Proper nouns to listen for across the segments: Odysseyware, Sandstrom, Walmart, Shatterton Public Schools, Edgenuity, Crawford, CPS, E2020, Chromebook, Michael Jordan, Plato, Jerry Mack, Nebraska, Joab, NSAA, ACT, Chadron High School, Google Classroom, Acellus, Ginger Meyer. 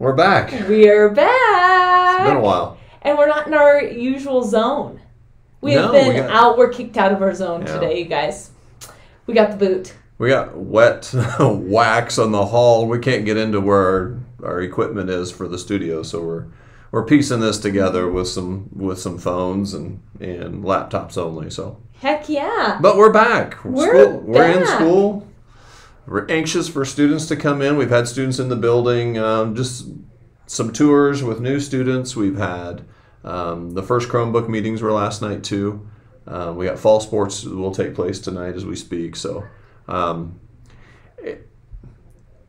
We're back. We are back. It's been a while. And we're not in our usual zone. We have been out. We're kicked out of our zone today, you guys. We got the boot. We got wet wax on the hall. We can't get into where our equipment is for the studio, so we're piecing this together with some phones and laptops only. So heck yeah. But we're back. We're in school. We're anxious for students to come in. We've had students in the building, just some tours with new students. We've had the first Chromebook meetings were last night too. We got fall sports that will take place tonight as we speak. So I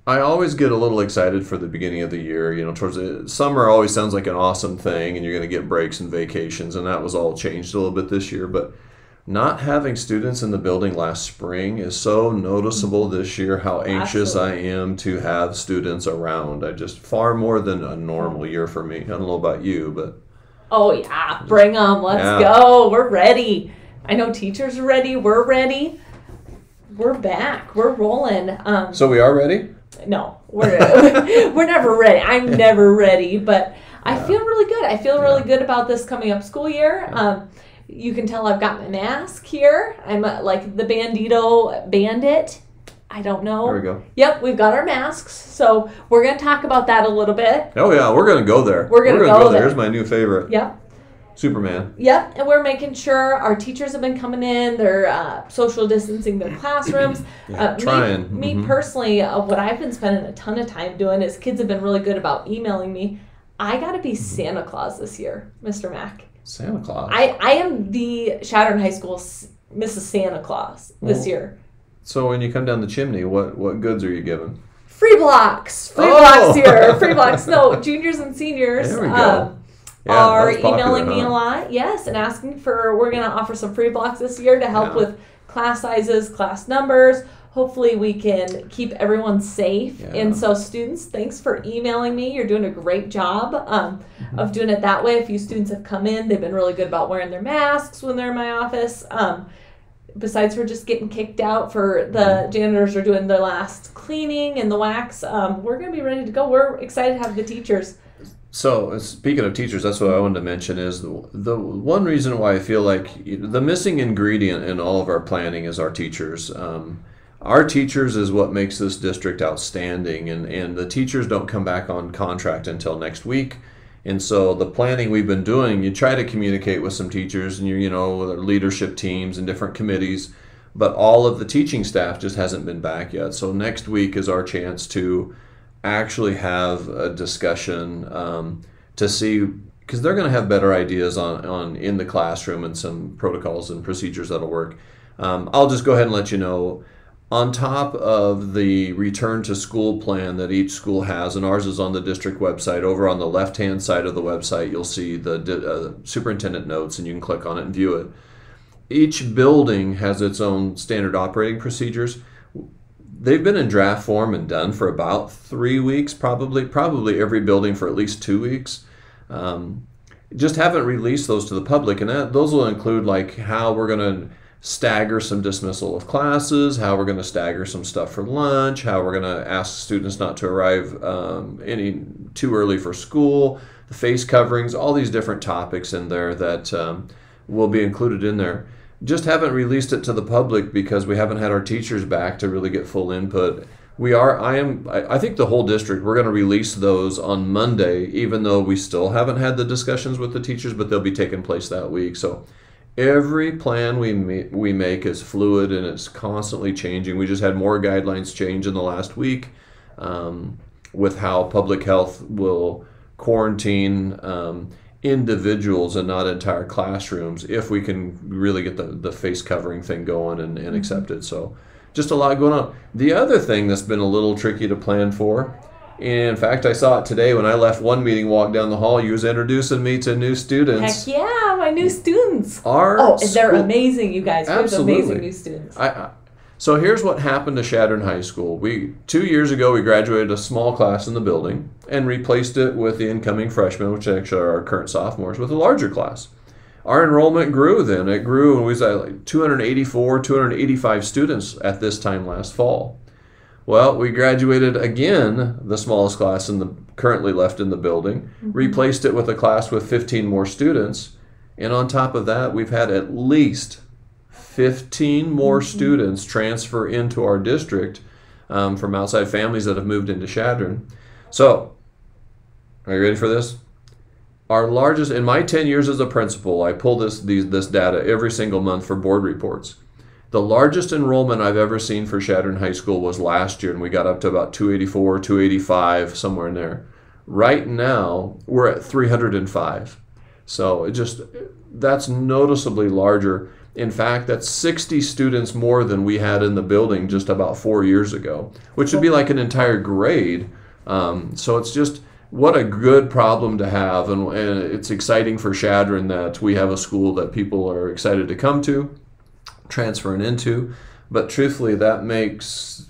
always get a little excited for the beginning of the year. You know, towards the summer always sounds like an awesome thing, and you're going to get breaks and vacations, and that was all changed a little bit this year, but not having students in the building last spring is so noticeable this year how anxious I am to have students around. I just, far more than a normal year for me. I don't know about you, but... Oh, yeah. Bring them. Let's go. We're ready. I know teachers are ready. We're ready. We're back. We're rolling. So we are ready? No. We're never ready. I'm never ready, but I feel really good. I feel really good about this coming up school year. You can tell I've got my mask here. I'm like the Bandito Bandit. I don't know. There we go. Yep, we've got our masks. So we're going to talk about that a little bit. Oh, yeah, we're going to go there. We're going to go there. Here's my new favorite. Yep. Superman. Yep, and we're making sure our teachers have been coming in. They're social distancing their classrooms. Trying. Me personally, what I've been spending a ton of time doing is kids have been really good about emailing me. I got to be Santa Claus this year, Mr. Mack. Santa Claus. I am the Chadron High School Mrs. Santa Claus this year. So when you come down the chimney, what goods are you giving? Free blocks. Free blocks here. Free blocks. No, juniors and seniors are emailing me a lot. Yes, and asking for, we're going to offer some free blocks this year to help with class sizes, class numbers. Hopefully we can keep everyone safe. Yeah. And so students, thanks for emailing me. You're doing a great job of doing it that way. A few students have come in. They've been really good about wearing their masks when they're in my office. Besides for just getting kicked out for the janitors are doing their last cleaning and the wax, we're going to be ready to go. We're excited to have the teachers. So speaking of teachers, that's what I wanted to mention is the one reason why I feel like the missing ingredient in all of our planning is our teachers. Our teachers is what makes this district outstanding, and the teachers don't come back on contract until next week. And so the planning we've been doing, you try to communicate with some teachers and you know, leadership teams and different committees, but all of the teaching staff just hasn't been back yet. So next week is our chance to actually have a discussion to see, because they're going to have better ideas on in the classroom and some protocols and procedures that'll work. I'll just go ahead and let you know, on top of the return to school plan that each school has, and ours is on the district website, over on the left-hand side of the website, you'll see the superintendent notes, and you can click on it and view it. Each building has its own standard operating procedures. They've been in draft form and done for about 3 weeks, probably every building for at least 2 weeks. Just haven't released those to the public, and those will include like how we're going to stagger some dismissal of classes, how we're going to stagger some stuff for lunch, how we're going to ask students not to arrive any too early for school, the face coverings, all these different topics in there that will be included in there. Just haven't released it to the public because we haven't had our teachers back to really get full input. I think the whole district, we're going to release those on Monday, even though we still haven't had the discussions with the teachers, but they'll be taking place that week. So every plan we make is fluid and it's constantly changing. We just had more guidelines change in the last week with how public health will quarantine individuals and not entire classrooms if we can really get the face covering thing going and accepted. So just a lot going on. The other thing that's been a little tricky to plan for, in fact, I saw it today when I left one meeting, walked down the hall, you was introducing me to new students. Heck yeah, my new students. They're amazing, you guys. Absolutely. We have amazing new students. So here's what happened to Chadron High School. 2 years ago, we graduated a small class in the building and replaced it with the incoming freshmen, which actually are our current sophomores, with a larger class. Our enrollment grew then. It grew, and we was at like 284, 285 students at this time last fall. Well, we graduated again the smallest class in the currently left in the building, replaced it with a class with 15 more students, and on top of that, we've had at least 15 more students transfer into our district from outside families that have moved into Chadron. So, are you ready for this? Our largest, in my 10 years as a principal, I pull this data every single month for board reports. The largest enrollment I've ever seen for Chadron High School was last year, and we got up to about 284, 285, somewhere in there. Right now, we're at 305. So it just, that's noticeably larger. In fact, that's 60 students more than we had in the building just about 4 years ago, which would be like an entire grade. So it's just, what a good problem to have, and it's exciting for Chadron that we have a school that people are excited to come to, transferring into. But truthfully, that makes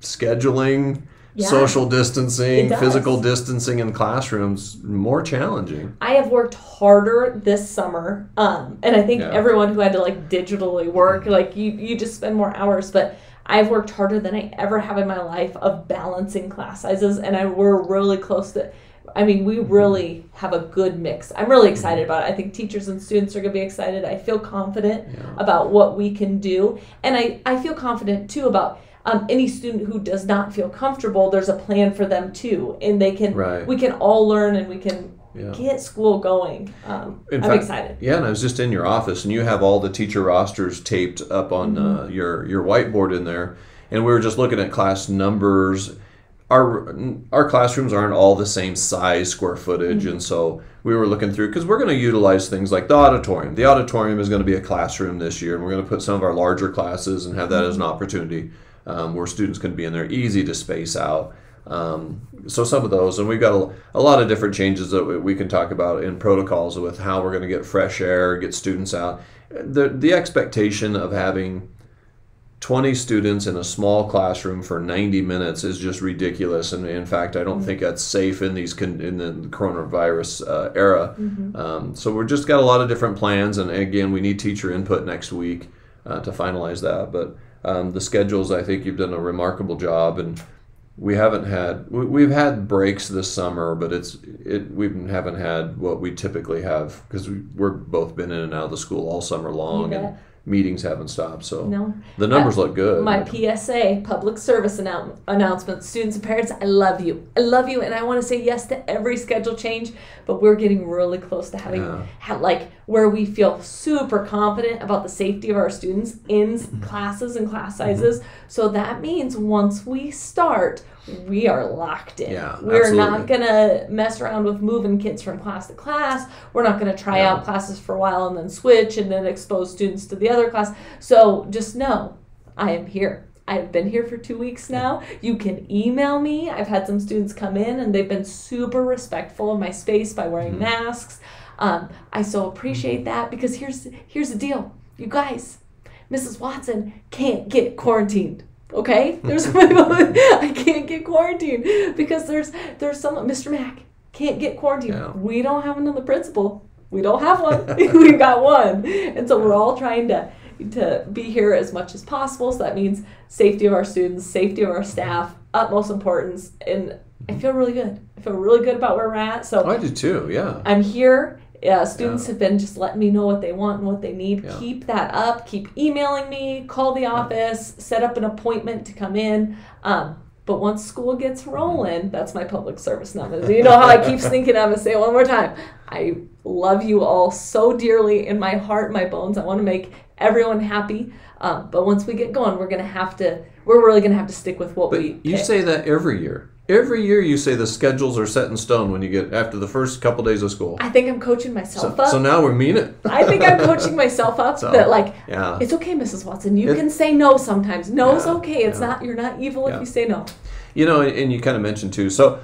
scheduling, social distancing, physical distancing in classrooms more challenging. I have worked harder this summer, and I think everyone who had to like digitally work, like you just spend more hours, but I've worked harder than I ever have in my life of balancing class sizes, and we're really close to, I mean, we really have a good mix. I'm really excited about it. I think teachers and students are going to be excited. I feel confident about what we can do, and I feel confident, too, about any student who does not feel comfortable, there's a plan for them, too, and they can, we can all learn, and we can get school going. I'm excited. Yeah, and I was just in your office, and you have all the teacher rosters taped up on your whiteboard in there, and we were just looking at class numbers. Our classrooms aren't all the same size, square footage, and so we were looking through, because we're going to utilize things like the auditorium. The auditorium is going to be a classroom this year, and we're going to put some of our larger classes and have that as an opportunity where students can be in there, easy to space out. So some of those, and we've got a lot of different changes that we can talk about in protocols with how we're going to get fresh air, get students out. The expectation of having 20 students in a small classroom for 90 minutes is just ridiculous, and in fact, I don't think that's safe in the coronavirus era. So we've just got a lot of different plans, and again, we need teacher input next week to finalize that. But the schedules, I think you've done a remarkable job, and we've had breaks this summer, but we haven't had what we typically have, because we're both been in and out of the school all summer long, and meetings haven't stopped, so the numbers look good. My PSA, public service announcement, students and parents, I love you, and I want to say yes to every schedule change, but we're getting really close to having like where we feel super confident about the safety of our students in classes and class sizes. So that means once we start, we are locked in. We're not going to mess around with moving kids from class to class. We're not going to try out classes for a while and then switch and then expose students to the other class. So just know, I am here. I've been here for 2 weeks now. You can email me. I've had some students come in, and they've been super respectful of my space by wearing masks. I so appreciate that, because here's the deal. You guys, Mrs. Watson can't get quarantined. Okay, there's I can't get quarantined, because there's someone, Mr. Mack can't get quarantined. We don't have another principal. We don't have one. We've got one, and so we're all trying to be here as much as possible. So that means safety of our students, safety of our staff, utmost importance. And I feel really good. I feel really good about where we're at. So I do too. Yeah, I'm here. Yeah, students have been just letting me know what they want and what they need. Keep that up. Keep emailing me. Call the office. Set up an appointment to come in. But once school gets rolling, that's my public service number. You know how I keep thinking, I'm going to say it one more time. I love you all so dearly, in my heart, my bones. I want to make everyone happy. But once we get going, we're really going to have to stick with what we pick. You say that every year. Every year you say the schedules are set in stone when you get after the first couple days of school. I think I'm coaching myself up. So now we mean it. I think I'm coaching myself up that it's okay, Mrs. Watson. You can say no sometimes. No is okay. It's not, you're not evil if you say no. You know, and you kind of mentioned too. So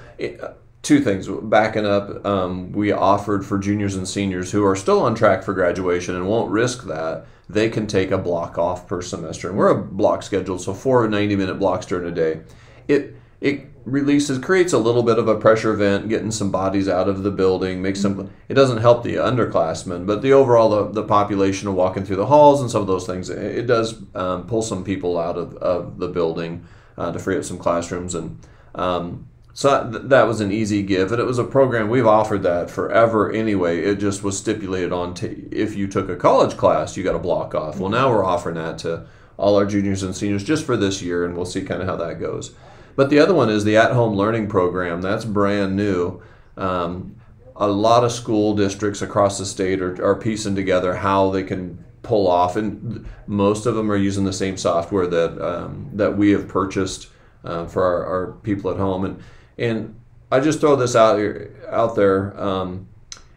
two things. Backing up, we offered for juniors and seniors who are still on track for graduation and won't risk that, they can take a block off per semester. And we're a block scheduled, so 4 90-minute blocks during a day. It releases, creates a little bit of a pressure vent, getting some bodies out of the building, makes some, it doesn't help the underclassmen, but the overall, the population of walking through the halls and some of those things, it does pull some people out of the building to free up some classrooms. And so that was an easy give, and it was a program we've offered that forever anyway. It just was stipulated on if you took a college class, you got a block off. Well, now we're offering that to all our juniors and seniors just for this year, and we'll see kind of how that goes. But the other one is the at-home learning program. That's brand new. A lot of school districts across the state are piecing together how they can pull off, and most of them are using the same software that that we have purchased for our people at home. And I just throw this out there.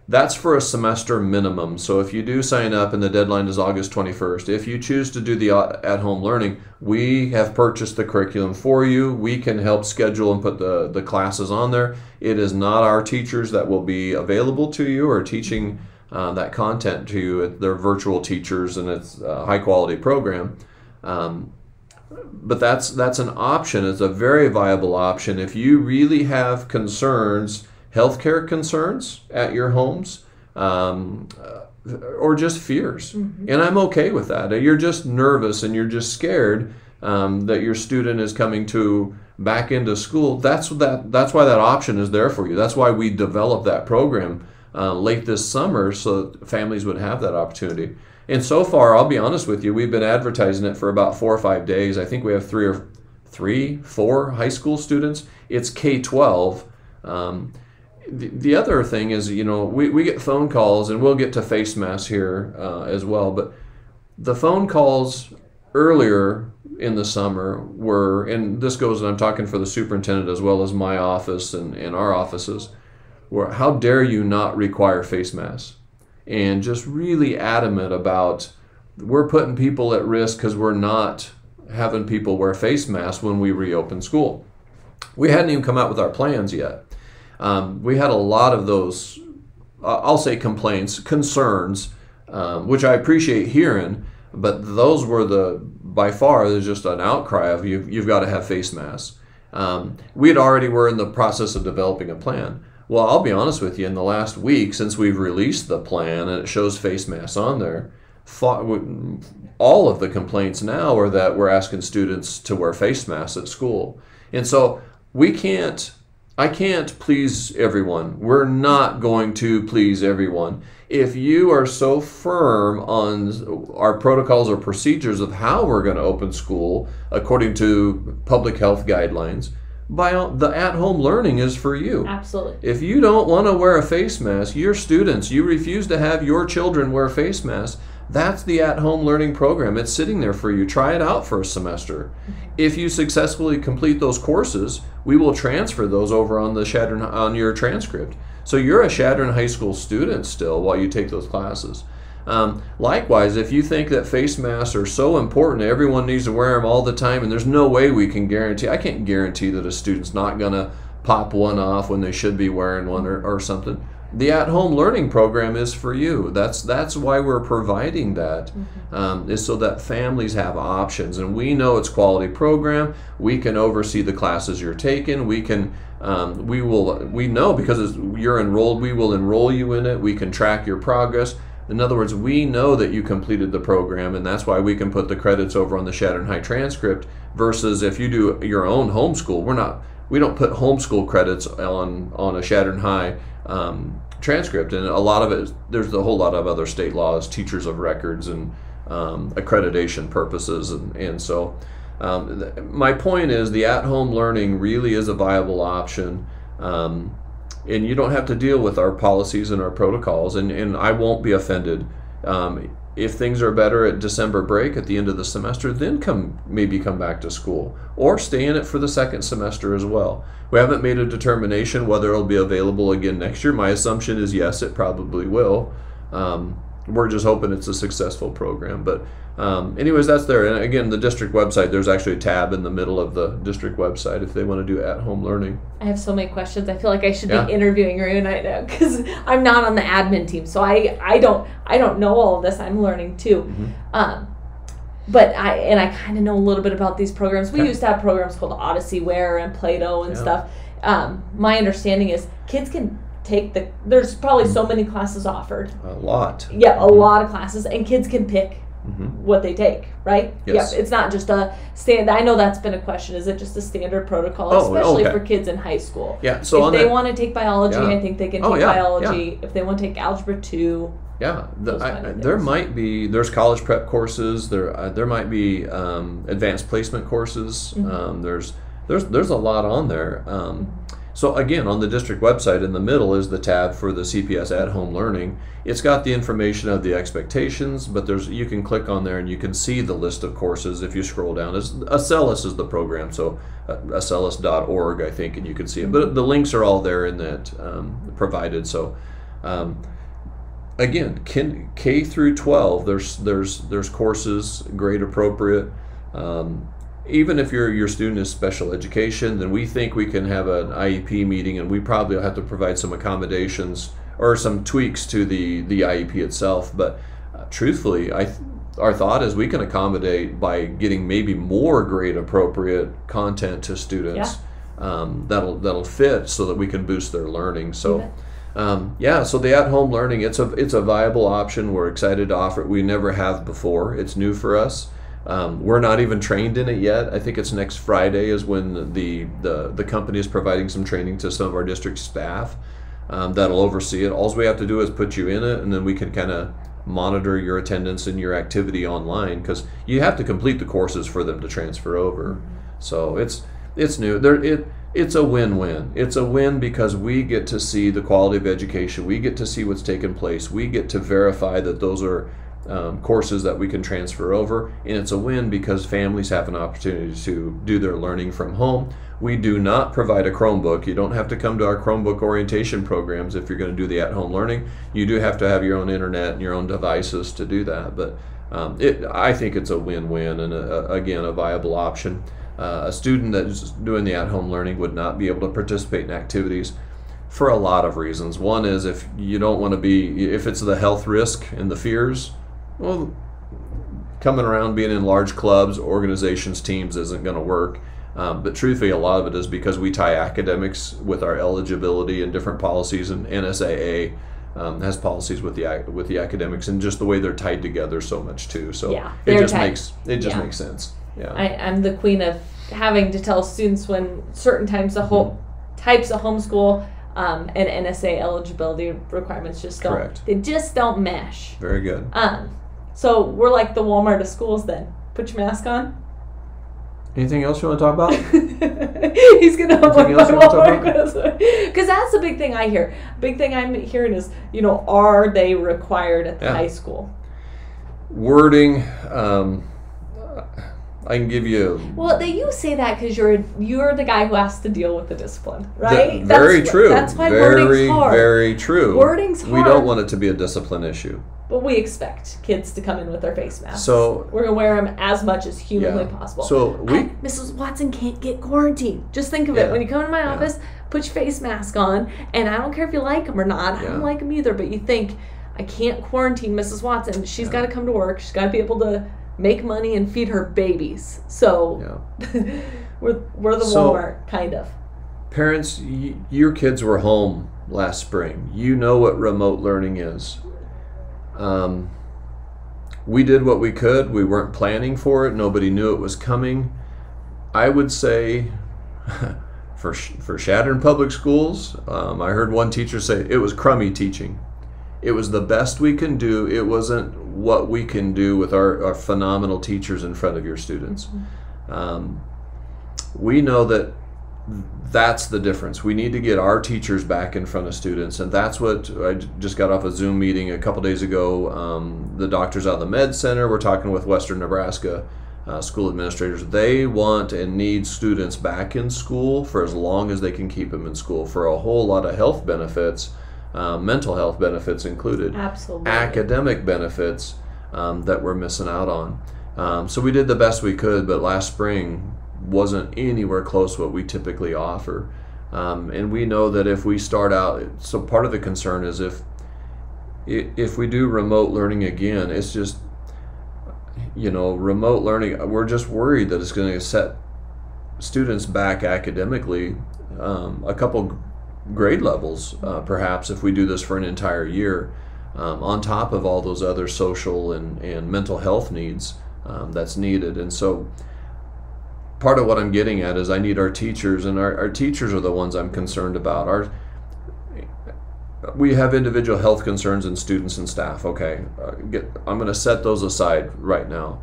That's for a semester minimum. So if you do sign up and the deadline is August 21st, if you choose to do the at-home learning, we have purchased the curriculum for you. We can help schedule and put the classes on there. It is not our teachers that will be available to you or teaching that content to you. They're virtual teachers, and it's a high quality program. But that's an option. It's a very viable option. If you really have concerns, healthcare concerns at your homes, or just fears. Mm-hmm. And I'm okay with that. You're just nervous and you're just scared that your student is coming back into school. That's why that option is there for you. That's why we developed that program late this summer, so that families would have that opportunity. And so far, I'll be honest with you, we've been advertising it for about 4 or 5 days. I think we have four high school students. It's K-12. The other thing is, you know, we get phone calls, and we'll get to face masks here as well, but the phone calls earlier in the summer were, and this goes, and I'm talking for the superintendent as well as my office and our offices, were, how dare you not require face masks? And just really adamant about, we're putting people at risk because we're not having people wear face masks when we reopen school. We hadn't even come out with our plans yet. We had a lot of those, I'll say complaints, concerns, which I appreciate hearing, but those were by far, there's just an outcry of you've got to have face masks. We had already were in the process of developing a plan. Well, I'll be honest with you, in the last week since we've released the plan and it shows face masks on there, all of the complaints now are that we're asking students to wear face masks at school. And so I can't please everyone. We're not going to please everyone. If you are so firm on our protocols or procedures of how we're going to open school according to public health guidelines, the at-home learning is for you. Absolutely. If you don't want to wear a face mask, your students, you refuse to have your children wear face masks, that's the at-home learning program. It's sitting there for you. Try it out for a semester. If you successfully complete those courses, we will transfer those over on the Chadron, on your transcript. So you're a Chadron High School student still while you take those classes. Likewise, if you think that face masks are so important, everyone needs to wear them all the time, and there's no way we can guarantee, I can't guarantee that a student's not going to pop one off when they should be wearing one or something. The at-home learning program is for you. That's why we're providing that, is so that families have options. And we know it's quality program. We can oversee the classes you're taking. We can, we know because you're enrolled, we will enroll you in it. We can track your progress. In other words, we know that you completed the program, and that's why we can put the credits over on the Chadron High transcript. Versus if you do your own homeschool, we don't put homeschool credits on a Chadron High transcript, and a lot of it, there's a whole lot of other state laws, teachers of records, and accreditation purposes, and so my point is the at-home learning really is a viable option, and you don't have to deal with our policies and our protocols, and I won't be offended. If things are better at December break, at the end of the semester, then maybe come back to school, or stay in it for the second semester as well. We haven't made a determination whether it'll be available again next year. My assumption is yes, it probably will. We're just hoping it's a successful program. But anyways, that's there. And again, the district website, there's actually a tab in the middle of the district website if they want to do at-home learning. I have so many questions. I feel like I should be interviewing Rune right now because I'm not on the admin team. So I don't know all of this. I'm learning too. Mm-hmm. But I kind of know a little bit about these programs. We used to have programs called Odysseyware and Plato and stuff. My understanding is kids can take there's probably so many classes offered. A lot. Yeah, a lot of classes, and kids can pick what they take, right? Yes. Yep. It's not just a standard. I know that's been a question. Is it just a standard protocol, especially for kids in high school? Yeah. So if they want to take biology, I think they can take biology. Yeah. If they want to take algebra 2. Yeah, there might be, there's college prep courses, there might be advanced placement courses, there's a lot on there. So again, on the district website in the middle is the tab for the CPS at-home learning. It's got the information of the expectations, but there's, you can click on there and you can see the list of courses if you scroll down. Acellus is the program, so acellus.org, I think, and you can see it. But the links are all there in that provided, so... Again, K through 12, there's courses grade appropriate. Even if your student is special education, then we think we can have an IEP meeting, and we probably have to provide some accommodations or some tweaks to the IEP itself. But truthfully, our thought is we can accommodate by getting maybe more grade appropriate content to students that'll fit so that we can boost their learning. So. Okay. Yeah, so the at-home learning, it's a viable option. We're excited to offer it. We never have before. It's new for us. We're not even trained in it yet. I think it's next Friday is when the company is providing some training to some of our district staff that'll oversee it. All we have to do is put you in it, and then we can kind of monitor your attendance and your activity online, because you have to complete the courses for them to transfer over. So it's new. It's a win-win. It's a win because we get to see the quality of education. We get to see what's taken place. We get to verify that those are courses that we can transfer over. And it's a win because families have an opportunity to do their learning from home. We do not provide a Chromebook. You don't have to come to our Chromebook orientation programs if you're going to do the at-home learning. You do have to have your own internet and your own devices to do that. But I think it's a win-win and, again, a viable option. A student that is doing the at-home learning would not be able to participate in activities for a lot of reasons. One is if you don't want to be, if it's the health risk and the fears, well, coming around being in large clubs, organizations, teams isn't going to work. But truthfully, a lot of it is because we tie academics with our eligibility and different policies, and NSAA has policies with the academics and just the way they're tied together so much too. So yeah, it just makes sense. Yeah. I'm the queen of having to tell students when certain times the whole types of homeschool and NSA eligibility requirements just don't. Correct. They just don't mesh. Very good. So we're like the Walmart of schools then. Put your mask on. Anything else you want to talk about? He's going to Walmart because that's the big thing I hear. Big thing I'm hearing is, you know, are they required at the high school? Wording. I can give you. Well, you say that because you're the guy who has to deal with the discipline, right? That's very true. That's why wording's hard. Very true. Wording's hard. We don't want it to be a discipline issue. But we expect kids to come in with their face masks. So we're gonna wear them as much as humanly possible. So Mrs. Watson can't get quarantined. Just think of it. When you come to my office, put your face mask on, and I don't care if you like them or not. I don't like them either. But you think I can't quarantine Mrs. Watson? She's got to come to work. She's got to be able to make money and feed her babies. So we're the Walmart, kind of. Parents, your kids were home last spring. You know what remote learning is. We did what we could. We weren't planning for it. Nobody knew it was coming. I would say for Shatterton Public Schools, I heard one teacher say it was crummy teaching. It was the best we can do. It wasn't what we can do with our phenomenal teachers in front of your students. We know that that's the difference. We need to get our teachers back in front of students, and that's what I just got off a Zoom meeting a couple days ago. The doctors out of the Med Center were talking with Western Nebraska school administrators. They want and need students back in school for as long as they can keep them in school for a whole lot of health benefits. Mental health benefits included. Absolutely. Academic benefits that we're missing out on. So we did the best we could, but last spring wasn't anywhere close to what we typically offer. And we know that if we start out, so part of the concern is if we do remote learning again, it's just, you know, remote learning, we're just worried that it's going to set students back academically a couple grade levels, perhaps, if we do this for an entire year. on top of all those other social and mental health needs that's needed. And so part of what I'm getting at is I need our teachers, and our teachers are the ones I'm concerned about. We have individual health concerns in students and staff, okay? I'm going to set those aside right now.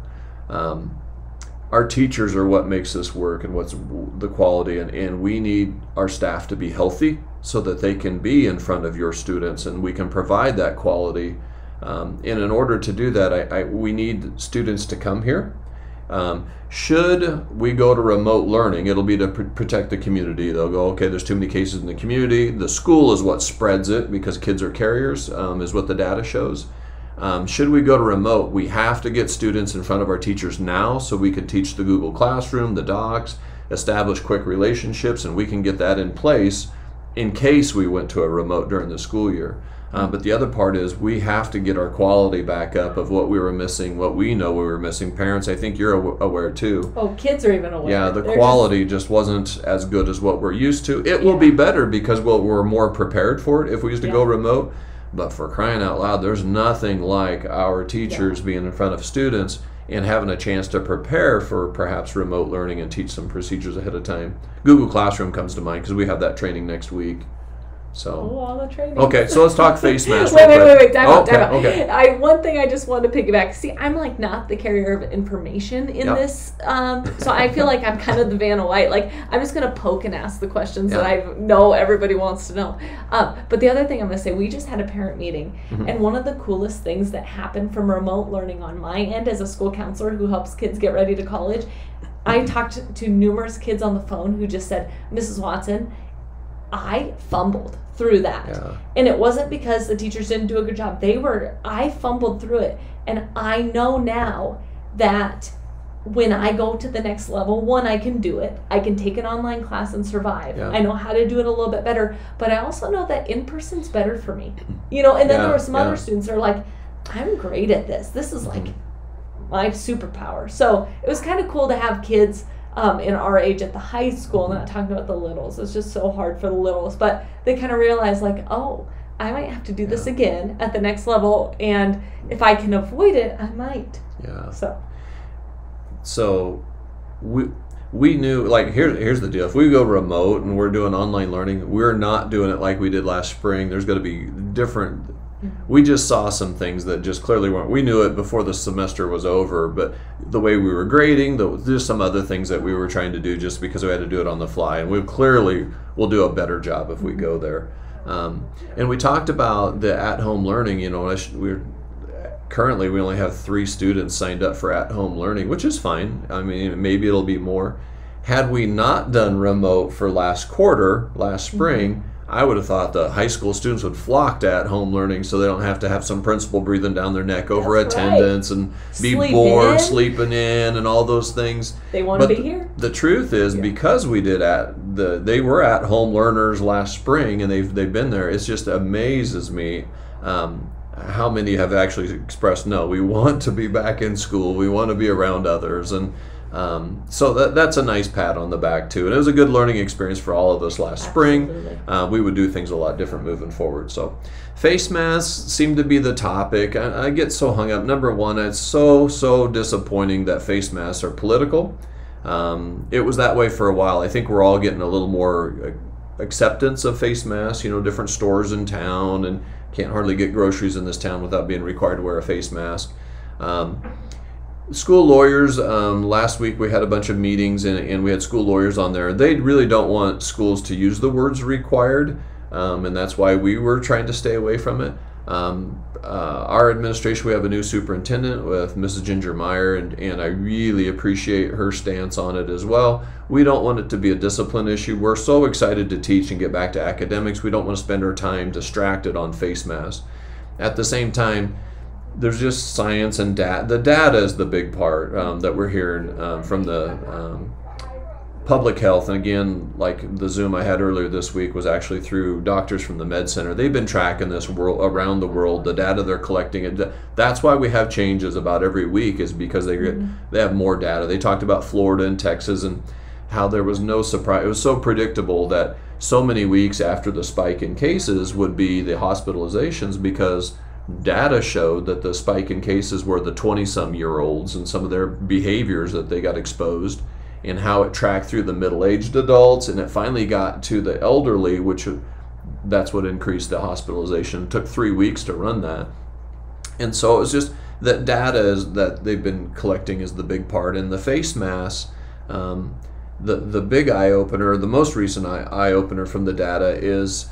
Our teachers are what makes this work and what's the quality, and we need our staff to be healthy so that they can be in front of your students and we can provide that quality. And in order to do that, we need students to come here. Should we go to remote learning, it'll be to protect the community. They'll go, okay, there's too many cases in the community. The school is what spreads it because kids are carriers, is what the data shows. Should we go to remote, we have to get students in front of our teachers now so we can teach the Google Classroom, the docs, establish quick relationships, and we can get that in place in case we went to a remote during the school year. But the other part is we have to get our quality back up of what we were missing, what we know we were missing. Parents, I think you're aware too. Oh, kids are even aware. Yeah, they're quality just wasn't as good as what we're used to. It will be better because we're more prepared for it if we used to go remote. But for crying out loud, there's nothing like our teachers being in front of students and having a chance to prepare for perhaps remote learning and teach some procedures ahead of time. Google Classroom comes to mind because we have that training next week. So, all the training. Okay, so let's talk face masks. wait, time out. Okay. One thing I just wanted to piggyback. See, I'm like not the carrier of information in this, so I feel like I'm kind of the Vanna White. Like, I'm just going to poke and ask the questions that I know everybody wants to know. But the other thing I'm going to say, we just had a parent meeting, and one of the coolest things that happened from remote learning on my end as a school counselor who helps kids get ready to college, I talked to numerous kids on the phone who just said, Mrs. Watson, I fumbled through that. And it wasn't because the teachers didn't do a good job. I fumbled through it. And I know now that when I go to the next level, one, I can do it. I can take an online class and survive. I know how to do it a little bit better. But I also know that in-person's better for me. You know, and then there were some other students that are like, I'm great at this. This is like my superpower. So it was kind of cool to have kids in our age at the high school, not talking about the littles. It's just so hard for the littles. But they kind of realize, like, oh, I might have to do this again at the next level, and if I can avoid it, I might. So we knew, like, here's the deal. If we go remote and we're doing online learning, we're not doing it like we did last spring. There's going to be different. We just saw some things that just clearly weren't. We knew it before the semester was over, but the way we were grading, there's some other things that we were trying to do just because we had to do it on the fly, and we clearly will do a better job if we go there. And we talked about the at-home learning. You know, currently we only have 3 students signed up for at-home learning, which is fine. I mean, maybe it'll be more. Had we not done remote for last spring, I would have thought the high school students would flock to at-home learning so they don't have to have some principal breathing down their neck over attendance and be bored, sleeping in, and all those things. They want to be here. The truth is, because we did they were at-home learners last spring, and they've been there. It just amazes me how many have actually expressed, no, we want to be back in school. We want to be around others. And so that's a nice pat on the back too, and it was a good learning experience for all of us last spring. We would do things a lot different moving forward. So face masks seem to be the topic. I get so hung up. Number one, it's so disappointing that face masks are political. It was that way for a while. I think we're all getting a little more acceptance of face masks, you know, different stores in town, and can't hardly get groceries in this town without being required to wear a face mask. School lawyers, last week we had a bunch of meetings, and we had school lawyers on there. They really don't want schools to use the words required, and that's why we were trying to stay away from it. Our administration, we have a new superintendent with Mrs. Ginger Meyer, and I really appreciate her stance on it as well. We don't want it to be a discipline issue. We're so excited to teach and get back to academics. We don't want to spend our time distracted on face masks. At the same time, there's just science and data. The data is the big part that we're hearing from the public health. And again, like the Zoom I had earlier this week was actually through doctors from the Med Center. They've been tracking this around the world, the data they're collecting. That's why we have changes about every week, is because they have more data. They talked about Florida and Texas and how there was no surprise. It was so predictable that so many weeks after the spike in cases would be the hospitalizations, because data showed that the spike in cases were the 20-some-year-olds and some of their behaviors that they got exposed, and how it tracked through the middle-aged adults, and it finally got to the elderly, which that's what increased the hospitalization. It took 3 weeks to run that. And so it was just that data is, that they've been collecting is the big part. And the face masks, the big eye-opener, the most recent eye-opener from the data is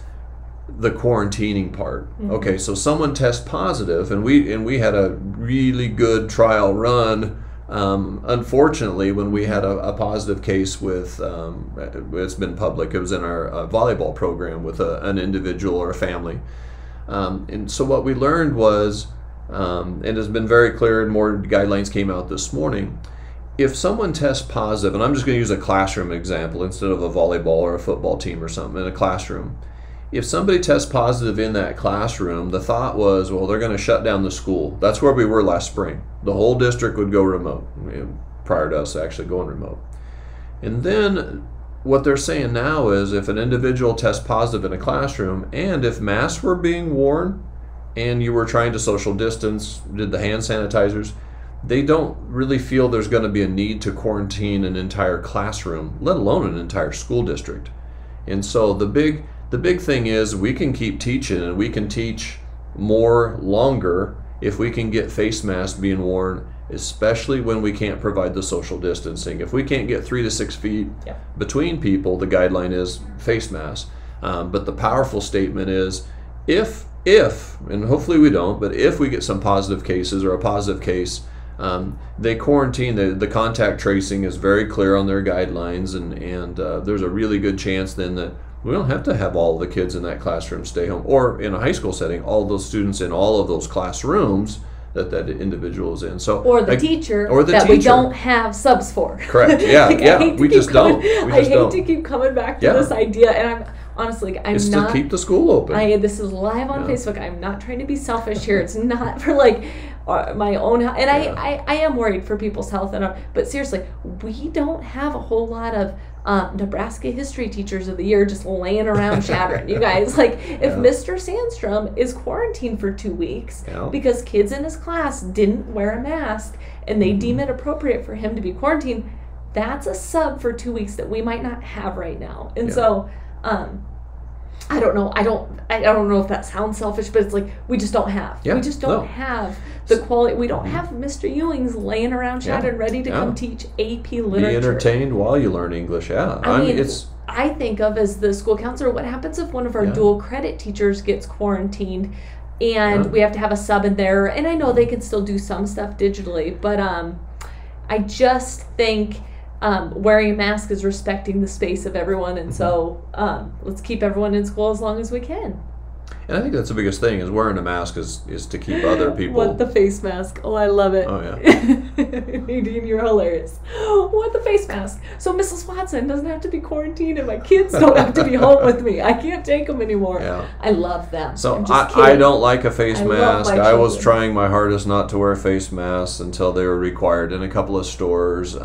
the quarantining part. Mm-hmm. Okay, so someone tests positive, and we had a really good trial run. Unfortunately, when we had a positive case with, it's been public, it was in our volleyball program with an individual or a family. And so what we learned was, and it's been very clear, and more guidelines came out this morning, if someone tests positive, and I'm just going to use a classroom example instead of a volleyball or a football team or something, in a classroom, if somebody tests positive in that classroom, the thought was, well, they're going to shut down the school. That's where we were last spring. The whole district would go remote, prior to us actually going remote. And then what they're saying now is if an individual tests positive in a classroom, and if masks were being worn and you were trying to social distance, did the hand sanitizers, they don't really feel there's going to be a need to quarantine an entire classroom, let alone an entire school district. And so the big thing is we can keep teaching, and we can teach more longer if we can get face masks being worn, especially when we can't provide the social distancing. If we can't get 3 to 6 feet between people, the guideline is face masks. But the powerful statement is if, and hopefully we don't, but if we get some positive cases or a positive case, they quarantine. The contact tracing is very clear on their guidelines, and there's a really good chance then that we don't have to have all the kids in that classroom stay home, or in a high school setting, all those students in all of those classrooms that individual is in. So or the teacher we don't have subs for. Correct. Yeah. Like, yeah. I hate to keep coming back to this idea, and I'm honestly, like, I'm it's not. It's to keep the school open. This is live on Facebook. I'm not trying to be selfish here. It's not for like my own health, and I am worried for people's health, but seriously, we don't have a whole lot of. Nebraska History Teachers of the Year just laying around Chadron. You guys, like, if Mr. Sandstrom is quarantined for 2 weeks because kids in his class didn't wear a mask and they deem it appropriate for him to be quarantined, that's a sub for 2 weeks that we might not have right now. And so, I don't know. I don't know if that sounds selfish, but it's like we just don't have. We just don't have the quality. We don't have Mr. Ewing's laying around Chadron ready to come teach AP literature. Be entertained while you learn English. I mean, it's. I think of as the school counselor, what happens if one of our dual credit teachers gets quarantined, and we have to have a sub in there? And I know they can still do some stuff digitally, but I just think. Wearing a mask is respecting the space of everyone, and so let's keep everyone in school as long as we can. And I think that's the biggest thing is wearing a mask is to keep other people. What the face mask. Oh, I love it. Oh, yeah. Nadine, you're hilarious. What the face mask. So Mrs. Watson doesn't have to be quarantined, and my kids don't have to be home with me. I can't take them anymore. Yeah. I love them. So I don't like a face mask. I was trying my hardest not to wear face masks until they were required in a couple of stores.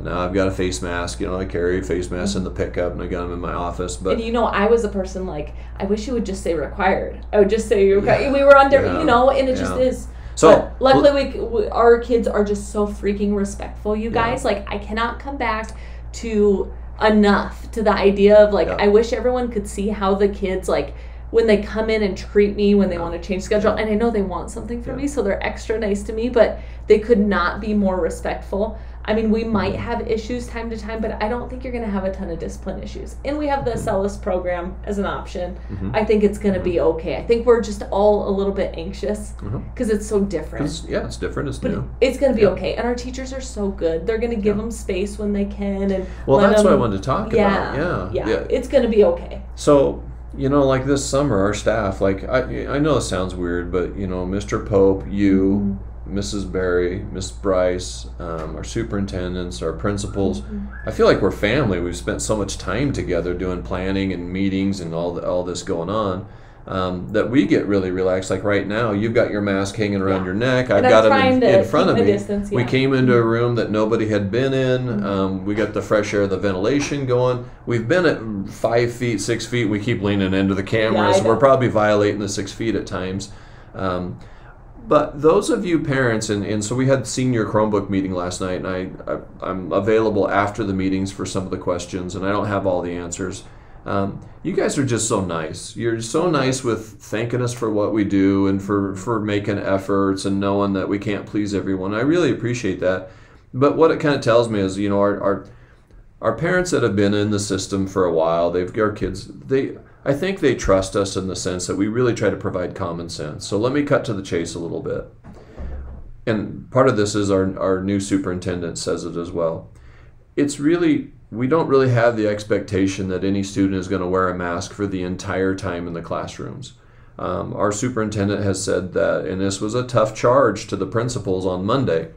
Now I've got a face mask. I carry a face mask in the pickup, and I got them in my office. But I was a person like, I wish you would just say required. I would just say required. We were on different, and it just is. So but luckily, our kids are just so freaking respectful. You guys, like, I cannot come back to enough to the idea of like, I wish everyone could see how the kids like. When they come in and treat me, when they want to change schedule, and I know they want something from me, so they're extra nice to me, but they could not be more respectful. I mean, we might have issues time to time, but I don't think you're going to have a ton of discipline issues. And we have the Acellus program as an option. I think it's going to be okay. I think we're just all a little bit anxious because it's so different. It's different. It's new. It's going to be okay. And our teachers are so good. They're going to give them space when they can. And that's what I wanted to talk about. Yeah, it's going to be okay. So... like this summer, our staff, like, I know it sounds weird, but, Mr. Pope, you, Mrs. Berry, Miss Bryce, our superintendents, our principals, I feel like we're family. We've spent so much time together doing planning and meetings and all this going on that we get really relaxed. Like right now, you've got your mask hanging around your neck. I've got them in front of me. Distance, we came into a room that nobody had been in. We got the fresh air, the ventilation going. We've been at 5 feet, 6 feet. We keep leaning into the cameras. We're probably violating the 6 feet at times. But those of you parents, and so we had senior Chromebook meeting last night, and I'm available after the meetings for some of the questions, and I don't have all the answers. You guys are just so nice. You're so nice with thanking us for what we do and for making efforts and knowing that we can't please everyone. I really appreciate that. But what it kind of tells me is, you know, our parents that have been in the system for a while, our kids, I think they trust us in the sense that we really try to provide common sense. So let me cut to the chase a little bit. And part of this is our new superintendent says it as well. It's really, we don't really have the expectation that any student is going to wear a mask for the entire time in the classrooms. Our superintendent has said that, and this was a tough charge to the principals on Monday,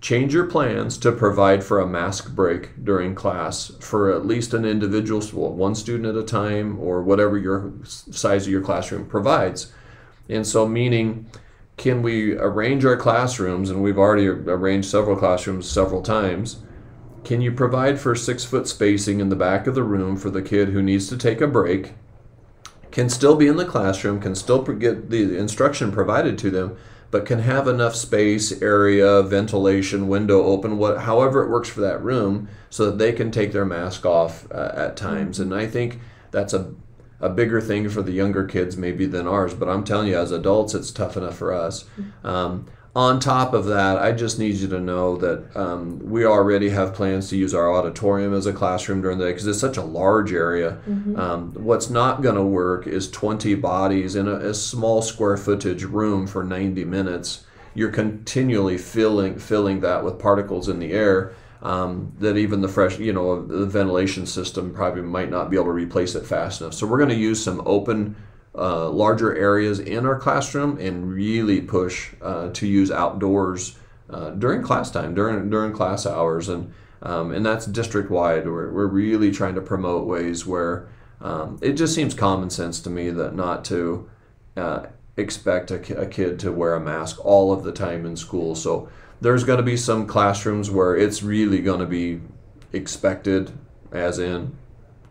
change your plans to provide for a mask break during class for at least an individual, one student at a time, or whatever your size of your classroom provides. And so meaning, can we arrange our classrooms, and we've already arranged several classrooms several times, can you provide for 6-foot spacing in the back of the room for the kid who needs to take a break, can still be in the classroom, can still get the instruction provided to them, but can have enough space, area, ventilation, window open, however it works for that room, so that they can take their mask off at times. And I think that's a bigger thing for the younger kids maybe than ours, but I'm telling you, as adults, it's tough enough for us. On top of that, I just need you to know that we already have plans to use our auditorium as a classroom during the day because it's such a large area. What's not going to work is 20 bodies in a small square footage room for 90 minutes. You're continually filling that with particles in the air that even the the ventilation system probably might not be able to replace it fast enough. So we're going to use some open larger areas in our classroom and really push to use outdoors during class time, during class hours, and that's district wide. We're really trying to promote ways where it just seems common sense to me that not to expect a kid to wear a mask all of the time in school. So there's going to be some classrooms where it's really going to be expected, as in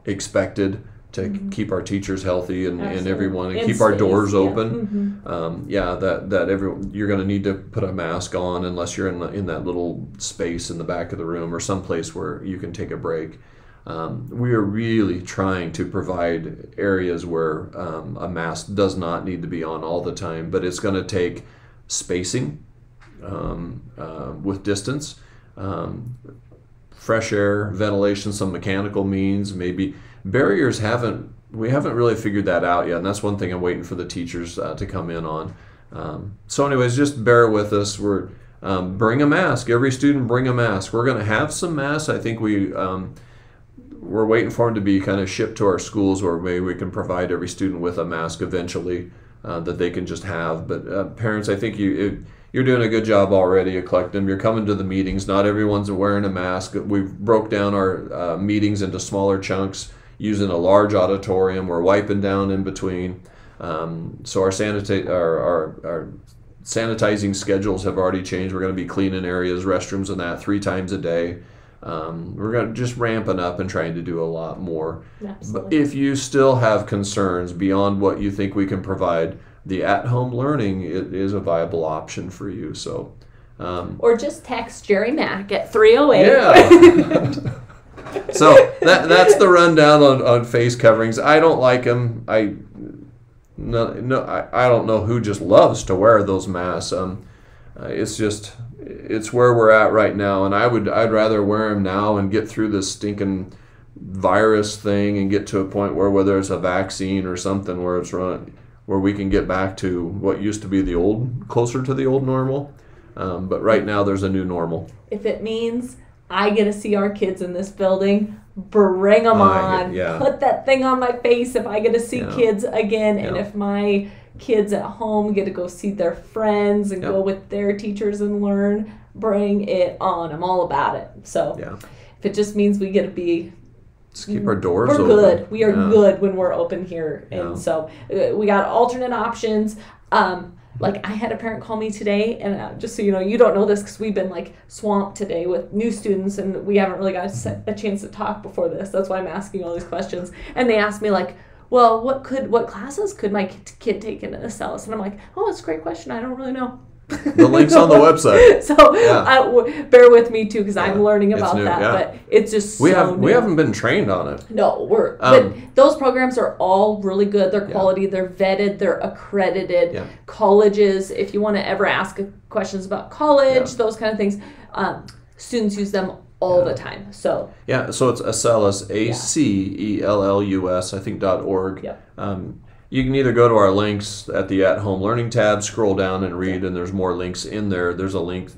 expected, to keep our teachers healthy and everyone, and keep our doors open. You're going to need to put a mask on unless you're in that little space in the back of the room or someplace where you can take a break. We are really trying to provide areas where a mask does not need to be on all the time, but it's going to take spacing with distance, fresh air, ventilation, some mechanical means, maybe. Barriers we haven't really figured that out yet, and that's one thing I'm waiting for the teachers to come in on. So anyways, just bear with us. We're bring a mask. Every student bring a mask. We're going to have some masks. I think we're waiting for them to be kind of shipped to our schools, where maybe we can provide every student with a mask eventually that they can just have. But parents, I think you're doing a good job already of collecting them. You're coming to the meetings. Not everyone's wearing a mask. We've broke down our meetings into smaller chunks, using a large auditorium. We're wiping down in between. So our sanitizing schedules have already changed. We're going to be cleaning areas, restrooms and that 3 times a day. We're going to just ramping up and trying to do a lot more. Absolutely. But if you still have concerns beyond what you think we can provide, the at-home learning is a viable option for you. So, or just text Jerry Mack at 308. Yeah. So that's the rundown on face coverings. I don't like them. I don't know who just loves to wear those masks. It's where we're at right now, and I'd rather wear them now and get through this stinking virus thing and get to a point where, whether it's a vaccine or something, where it's where we can get back to what used to be the old, closer to the old normal. But right now there's a new normal. If it means I get to see our kids in this building, bring them on. Yeah. Put that thing on my face if I get to see kids again. And if my kids at home get to go see their friends and go with their teachers and learn, bring it on. I'm all about it. So if it just means we get to be... Let's keep our doors open. We're good. We are good when we're open here. Yeah. And so we got alternate options. Like, I had a parent call me today, and just so you know, you don't know this because we've been, like, swamped today with new students, and we haven't really got a chance to talk before this. That's why I'm asking all these questions. And they asked me, like, well, what classes could my kid take in Acellus? And I'm like, oh, it's a great question. I don't really know. The link's on the website. So yeah. Bear with me too, because I'm learning about that. Yeah. But it's just we haven't been trained on it. No, we're but those programs are all really good. They're quality. Yeah. They're vetted. They're accredited. Yeah. Colleges, if you want to ever ask questions about college, those kind of things, students use them all the time. So so it's Acellus, Acellus, I think .org. Yep. You can either go to our links at the at-home learning tab, scroll down and read, and there's more links in there. There's a link.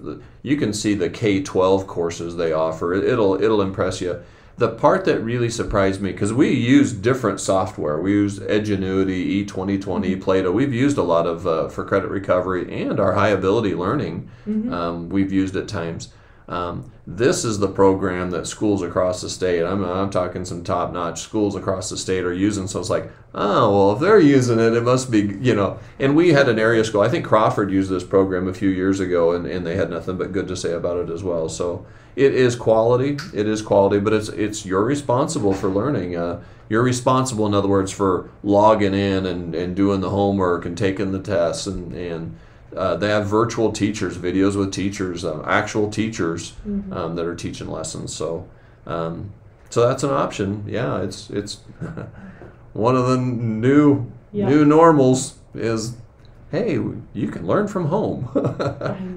You can see the K-12 courses they offer. It'll impress you. The part that really surprised me, because we use different software. We use Edgenuity, E2020, Plato. We've used a lot of for credit recovery and our high-ability learning. We've used at times. This is the program that schools across the state, I'm talking some top-notch schools across the state are using, so it's like, oh, well, if they're using it, it must be, you know. And we had an area school, I think Crawford used this program a few years ago, and they had nothing but good to say about it as well. So it is quality, but it's you're responsible for learning. You're responsible, in other words, for logging in and doing the homework and taking the tests and they have virtual teachers, videos with teachers, actual teachers that are teaching lessons. So, so that's an option. Yeah, it's one of the new normals is, hey, you can learn from home.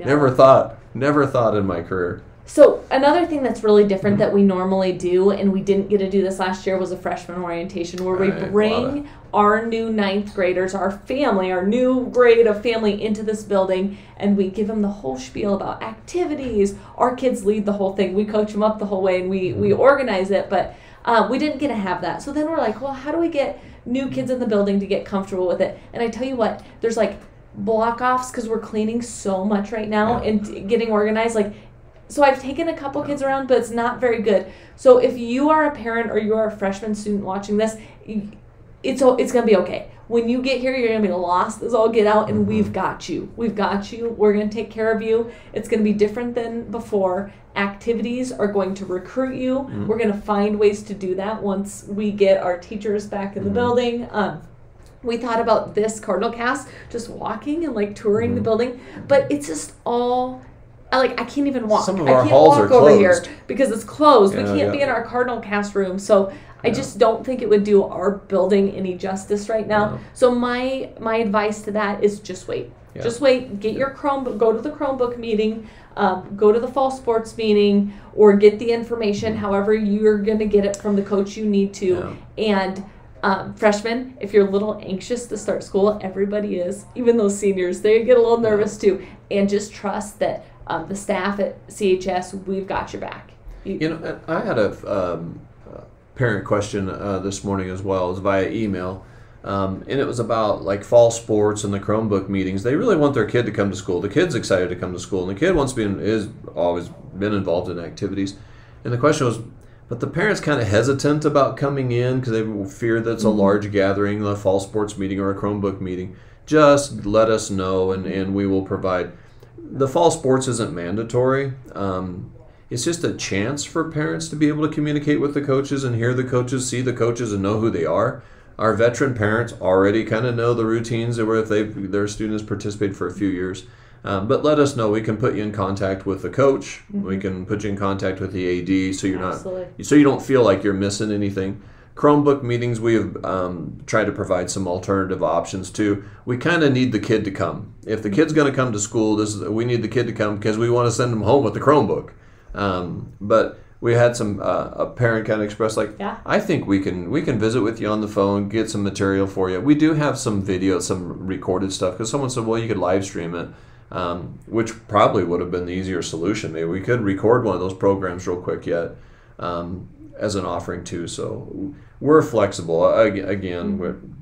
Never thought in my career. So another thing that's really different that we normally do, and we didn't get to do this last year, was a freshman orientation where we bring our new 9th graders, our new grade of family into this building, and we give them the whole spiel about activities. Our kids lead the whole thing. We coach them up the whole way, and we organize it, but we didn't get to have that. So then we're like, well, how do we get new kids in the building to get comfortable with it? And I tell you what, there's like block-offs because we're cleaning so much right now and getting organized. So I've taken a couple kids around, but it's not very good. So if you are a parent or you are a freshman student watching this, it's going to be okay. When you get here, you're going to be lost as all get out, and we've got you. We've got you. We're going to take care of you. It's going to be different than before. Activities are going to recruit you. We're going to find ways to do that once we get our teachers back in the building. We thought about this Cardinal Cast, just walking and like touring the building, but it's just all... I can't even walk. Some of our halls are closed. I can't walk over here because it's closed. We can't be in our Cardinal Cast room. So I just don't think it would do our building any justice right now. So my advice to that is just wait. Yeah. Just wait. Get your Chromebook. Go to the Chromebook meeting. Go to the fall sports meeting, or get the information. However, you're going to get it from the coach you need to. And freshmen, if you're a little anxious to start school, everybody is. Even those seniors, they get a little nervous too. And just trust that. The staff at CHS, we've got your back. You know, I had a parent question this morning as well. It was via email, and it was about like fall sports and the Chromebook meetings. They really want their kid to come to school. The kid's excited to come to school, and the kid wants to is always been involved in activities. And the question was, but the parents kind of hesitant about coming in because they fear that it's a large gathering, a fall sports meeting or a Chromebook meeting. Just let us know, and we will provide. The fall sports isn't mandatory. It's just a chance for parents to be able to communicate with the coaches and hear the coaches, see the coaches, and know who they are. Our veteran parents already kind of know the routines if their students participate for a few years. But let us know. We can put you in contact with the coach. We can put you in contact with the AD, so you're so you don't feel like you're missing anything. Chromebook meetings, we have tried to provide some alternative options too. We kind of need the kid to come. If the kid's going to come to school, we need the kid to come because we want to send them home with the Chromebook. But we had a parent kind of express I think we can visit with you on the phone, get some material for you. We do have some video, some recorded stuff because someone said, well, you could live stream it, which probably would have been the easier solution. Maybe we could record one of those programs real quick yet. As an offering too, so we're flexible. Again,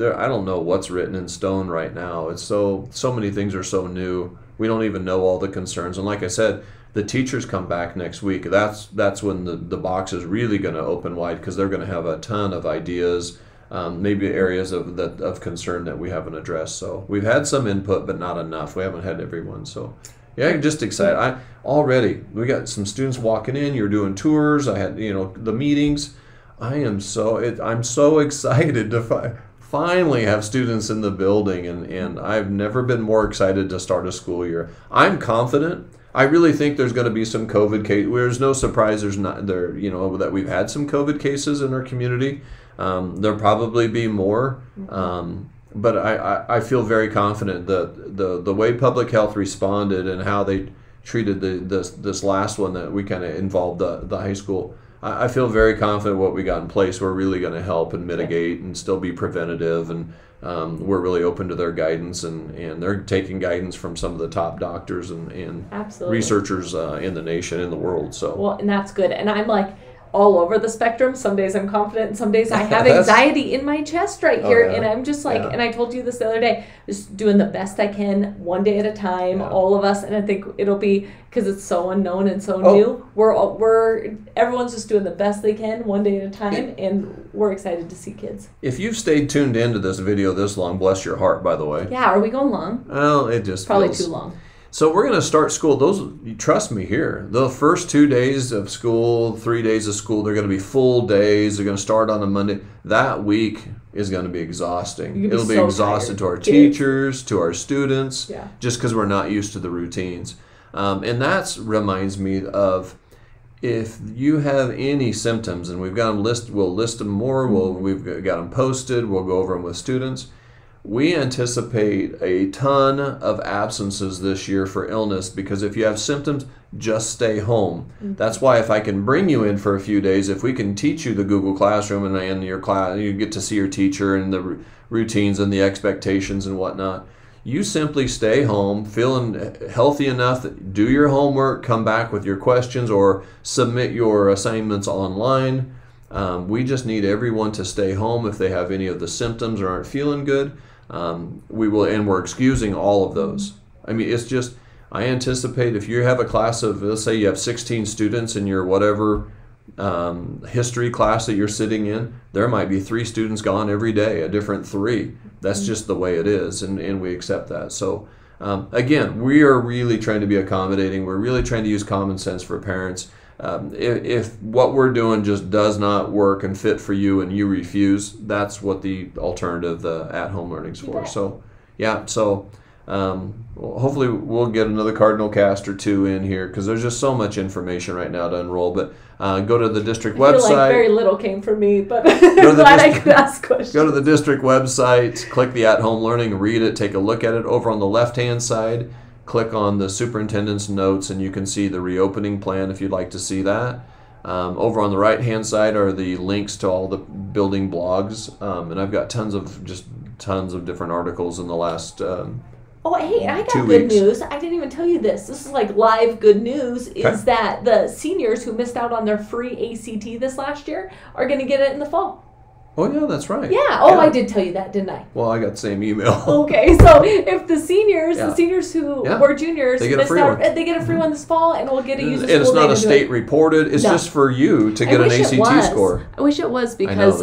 I don't know what's written in stone right now. It's so many things are so new. We don't even know all the concerns. And like I said, the teachers come back next week. That's when the box is really going to open wide because they're going to have a ton of ideas, maybe areas of concern that we haven't addressed. So we've had some input, but not enough. We haven't had everyone. So. Yeah, I'm just excited. We got some students walking in. You're doing tours. I had the meetings. I am so, I'm so excited to finally have students in the building, and I've never been more excited to start a school year. I'm confident. I really think there's going to be some COVID cases. There's no surprise that we've had some COVID cases in our community. There'll probably be more, but I feel very confident that the way public health responded and how they treated this last one that we kind of involved the high school. I feel very confident what we got in place, we're really going to help and mitigate and still be preventative, and we're really open to their guidance, and they're taking guidance from some of the top doctors and researchers in the nation, in the world. So well, and that's good. And I'm like all over the spectrum. Some days I'm confident, and some days I have anxiety in my chest right here, and I'm just like, and I told you this the other day, just doing the best I can, one day at a time, all of us, and I think it'll be, because it's so unknown and so new. Everyone's just doing the best they can, one day at a time, and we're excited to see kids. If you've stayed tuned into this video this long, bless your heart, by the way. Yeah, are we going long? Well, it just probably feels too long. So we're going to start school. Those, trust me here, the first 2 days of school, 3 days of school, they're going to be full days. They're going to start on a Monday. That week is going to be exhausting. It'll be exhausting to our teachers, to our students, just because we're not used to the routines. And that reminds me of, if you have any symptoms, and we've got them listed, we'll list them more. We've got them posted. We'll go over them with students. We anticipate a ton of absences this year for illness, because if you have symptoms, just stay home. That's why if I can bring you in for a few days, if we can teach you the Google Classroom and your class, you get to see your teacher and the routines and the expectations and whatnot. You simply stay home, feeling healthy enough, do your homework, come back with your questions or submit your assignments online. We just need everyone to stay home if they have any of the symptoms or aren't feeling good. And we're excusing all of those. I mean, it's just, I anticipate if you have a class of, let's say you have 16 students in your whatever history class that you're sitting in, there might be 3 students gone every day, a different 3. That's just the way it is, and we accept that. So again, we are really trying to be accommodating. We're really trying to use common sense for parents. If what we're doing just does not work and fit for you and you refuse, that's what the alternative, the at-home learning's for. So, yeah, so hopefully we'll get another Cardinal Cast or 2 in here, because there's just so much information right now to unroll. But go to the district website. I feel like very little came from me, but I'm glad I could ask questions. Go to the district website, click the at-home learning, read it, take a look at it. Over on the left-hand side, click on the superintendent's notes, and you can see the reopening plan if you'd like to see that. Over on the right-hand side are the links to all the building blogs, and I've got tons of different articles in the last 2 weeks. Good news. I didn't even tell you this. This is like live good news, is that the seniors who missed out on their free ACT this last year are going to get it in the fall. Oh, yeah, that's right. Yeah. Oh, yeah. I did tell you that, didn't I? Well, I got the same email. Okay. So if the seniors, who were juniors, they get a free one. They get a free one this fall, and we'll get to use it. And it's not a state reported. It's just for you to get an ACT score. I wish it was, because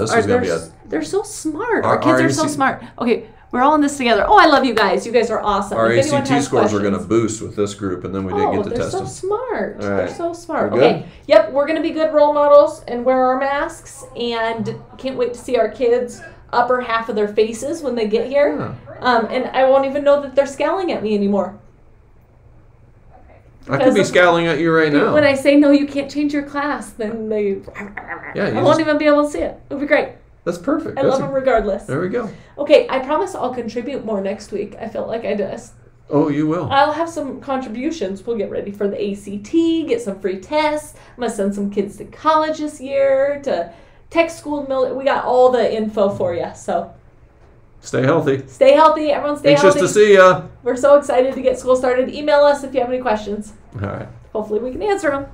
they're so smart. Our kids are so smart. Okay. We're all in this together. Oh, I love you guys. You guys are awesome. Our ACT scores are going to boost with this group, and then we didn't get to test them. They're so smart. Okay. Yep, we're going to be good role models and wear our masks, and can't wait to see our kids' upper half of their faces when they get here. And I won't even know that they're scowling at me anymore. I could be scowling at you right now. When I say, no, you can't change your class, then they... I won't even be able to see it. It'll be great. That's perfect. I love them regardless. There we go. Okay, I promise I'll contribute more next week. I felt like I just... Oh, you will. I'll have some contributions. We'll get ready for the ACT, get some free tests. I'm going to send some kids to college this year, to tech school. We got all the info for you, so... Stay healthy. Stay healthy. Everyone stay healthy. Anxious to see ya. We're so excited to get school started. Email us if you have any questions. All right. Hopefully we can answer them.